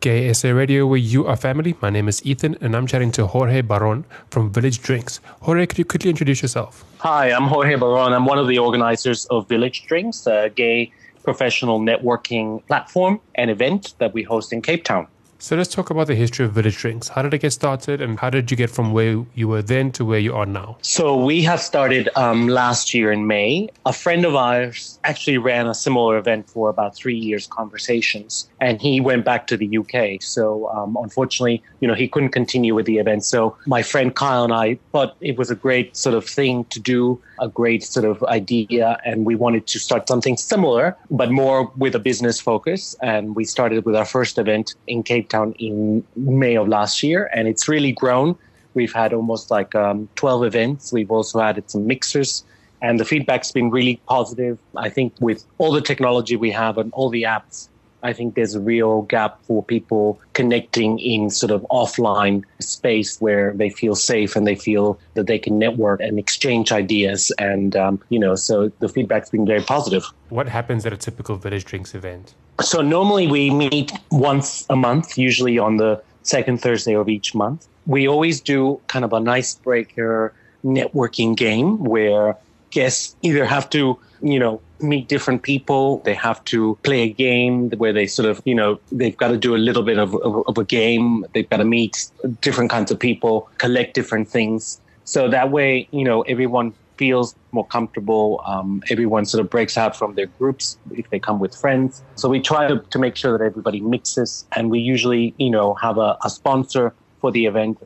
Gay SA Radio, where you are family. My name is Ethan, and I'm chatting to Jorge Barón from Village Drinks. Jorge, could you quickly introduce yourself? Hi, I'm Jorge Barón. I'm one of the organizers of Village Drinks, a gay professional networking platform and event that we host in Cape Town. So let's talk about the history of Village Drinks. How did it get started, and how did you get from where you were then to where you are now? So we have started last year in May. A friend of ours actually ran a similar event for about 3 years, Conversations, and he went back to the UK. So unfortunately, he couldn't continue with the event. So my friend Kyle and I thought it was a great sort of thing to do, a great sort of idea, and we wanted to start something similar, but more with a business focus. And we started with our first event in Cape Town in May of last year, and it's really grown. We've had almost 12 events. We've also added some mixers, and the feedback's been really positive. I think with all the technology we have and all the apps, I think there's a real gap for people connecting in sort of offline space where they feel safe and they feel that they can network and exchange ideas. And, so the feedback's been very positive. What happens at a typical Village Drinks event? So normally we meet once a month, usually on the second Thursday of each month. We always do kind of an icebreaker networking game where guests either have to, meet different people. They have to play a game where they sort of, they've got to do a little bit of a game. They've got to meet different kinds of people, collect different things. So that way, everyone feels more comfortable. Everyone sort of breaks out from their groups if they come with friends. So we try to make sure that everybody mixes. And we usually, have a sponsor for the event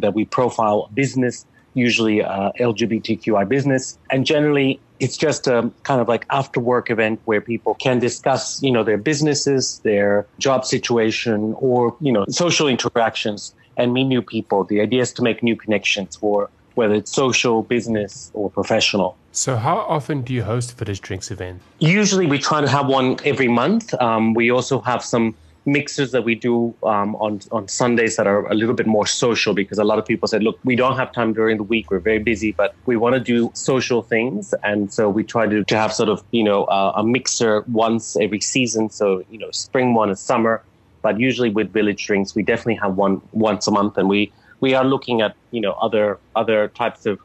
that we profile business, usually LGBTQI business. And generally, it's just a kind of like after work event where people can discuss, their businesses, their job situation, or, social interactions, and meet new people. The idea is to make new connections for whether it's social, business, or professional. So how often do you host Village Drinks event? Usually we try to have one every month. We also have some mixers that we do on Sundays that are a little bit more social, because a lot of people said, look, we don't have time during the week. We're very busy, but we want to do social things. And so we try to have sort of, a mixer once every season. So, spring one and summer. But usually with Village Drinks, we definitely have one once a month. And we are looking at, other types of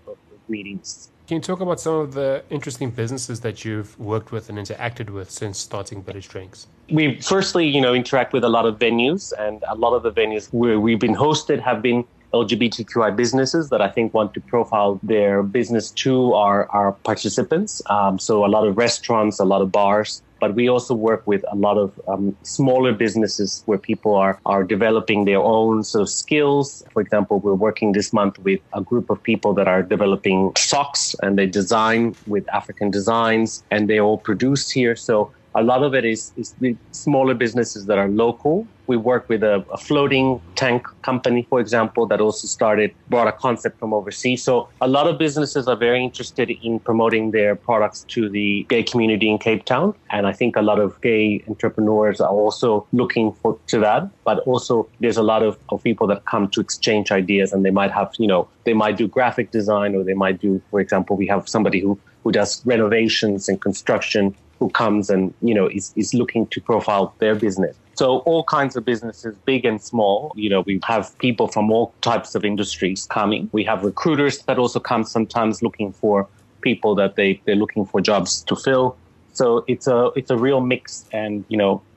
meetings. Can you talk about some of the interesting businesses that you've worked with and interacted with since starting Village Drinks? We firstly, interact with a lot of venues, and a lot of the venues where we've been hosted have been LGBTQI businesses that I think want to profile their business to our participants. So a lot of restaurants, a lot of bars. But we also work with a lot of smaller businesses where people are developing their own sort of skills. For example, we're working this month with a group of people that are developing socks, and they design with African designs, and they're all produced here. So a lot of it is the smaller businesses that are local. We work with a floating tank company, for example, that also brought a concept from overseas. So a lot of businesses are very interested in promoting their products to the gay community in Cape Town. And I think a lot of gay entrepreneurs are also looking to that. But also there's a lot of people that come to exchange ideas, and they might have, they might do graphic design, or they might do, for example, we have somebody who does renovations and construction, who comes and, is looking to profile their business. So all kinds of businesses, big and small. We have people from all types of industries coming. We have recruiters that also come sometimes looking for people that they're looking for jobs to fill. So it's a real mix, and,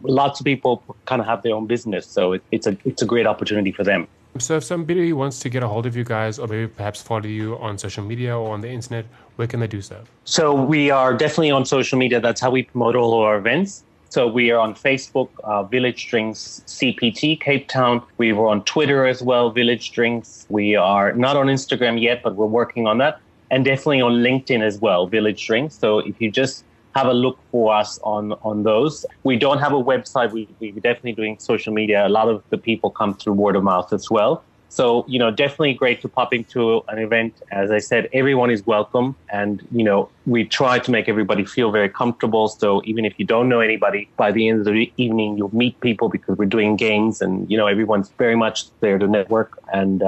lots of people kind of have their own business. So it's a great opportunity for them. So if somebody wants to get a hold of you guys, or maybe perhaps follow you on social media or on the internet, where can they do so? So we are definitely on social media. That's how we promote all of our events. So we are on Facebook, Village Drinks CPT Cape Town. We were on Twitter as well, Village Drinks. We are not on Instagram yet, but we're working on that. And definitely on LinkedIn as well, Village Drinks. So if you just have a look for us on those. We don't have a website. We're definitely doing social media. A lot of the people come through word of mouth as well. So, definitely great to pop into an event. As I said, everyone is welcome. And, we try to make everybody feel very comfortable. So even if you don't know anybody, by the end of the evening, you'll meet people, because we're doing games, and, everyone's very much there to network. And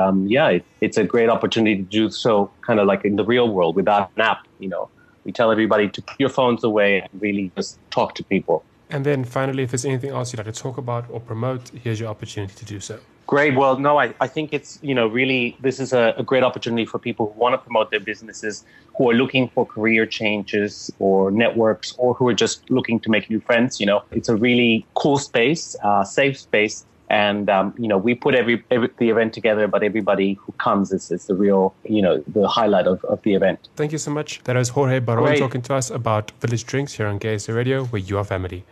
it's a great opportunity to do so kind of like in the real world without an app. We tell everybody to put your phones away and really just talk to people. And then finally, if there's anything else you'd like to talk about or promote, here's your opportunity to do so. Great. Well, no, I think it's, really, this is a great opportunity for people who want to promote their businesses, who are looking for career changes or networks, or who are just looking to make new friends. It's a really cool space, safe space. And, we put the event together, but everybody who comes is the real, the highlight of the event. Thank you so much. That was Jorge Barón talking to us about Village Drinks here on Gay SA Radio, where you are family.